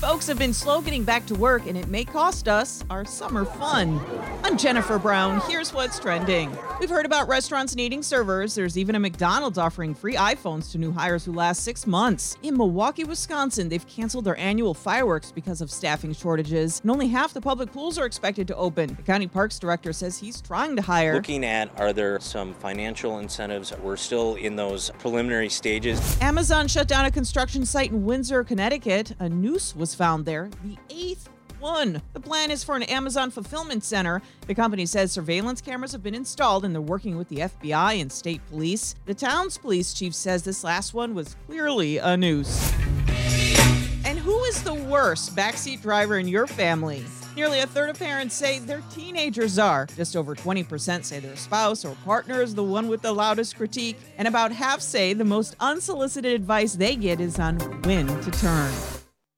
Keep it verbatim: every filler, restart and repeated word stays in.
Folks have been slow getting back to work, and it may cost us our summer fun. I'm Jennifer Brown. Here's what's trending. We've heard about restaurants needing servers. There's even a McDonald's offering free iPhones to new hires who last six months. In Milwaukee, Wisconsin, they've canceled their annual fireworks because of staffing shortages, and only half the public pools are expected to open. The county parks director says he's trying to hire. Looking at, are there some financial incentives? We're still in those preliminary stages. Amazon shut down a construction site in Windsor, Connecticut. A noose was found there, the eighth one. The plan is for an Amazon fulfillment center. The company says surveillance cameras have been installed and they're working with the F B I and state police. The town's police chief says this last one was clearly a noose. And who is the worst backseat driver in your family? Nearly a third of parents say their teenagers are. Just over twenty percent say their spouse or partner is the one with the loudest critique. And about half say the most unsolicited advice they get is on when to turn.